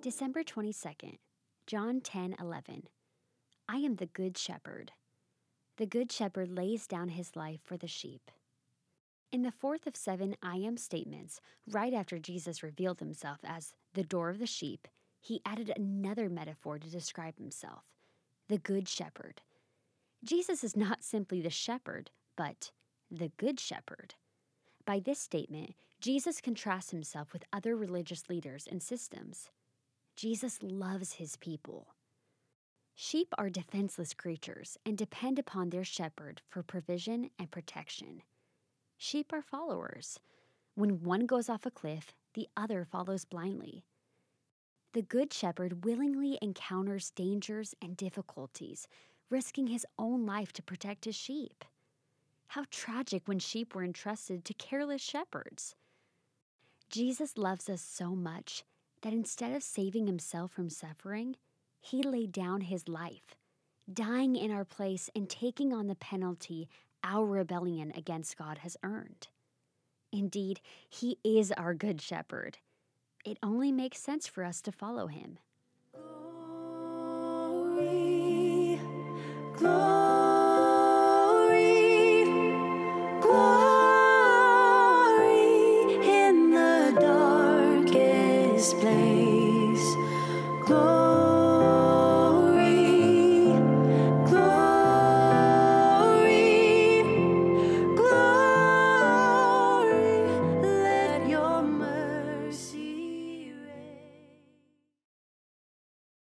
December 22nd, John 10, 11. I am the Good Shepherd. The Good Shepherd lays down his life for the sheep. In the fourth of 7 I am statements, right after Jesus revealed himself as the door of the sheep, he added another metaphor to describe himself, the Good Shepherd. Jesus is not simply the shepherd, but the Good Shepherd. By this statement, Jesus contrasts himself with other religious leaders and systems. Jesus loves his people. Sheep are defenseless creatures and depend upon their shepherd for provision and protection. Sheep are followers. When one goes off a cliff, the other follows blindly. The Good Shepherd willingly encounters dangers and difficulties, risking his own life to protect his sheep. How tragic when sheep were entrusted to careless shepherds. Jesus loves us so much that instead of saving himself from suffering, he laid down his life, dying in our place and taking on the penalty our rebellion against God has earned. Indeed, he is our Good Shepherd. It only makes sense for us to follow him. Glory, glory.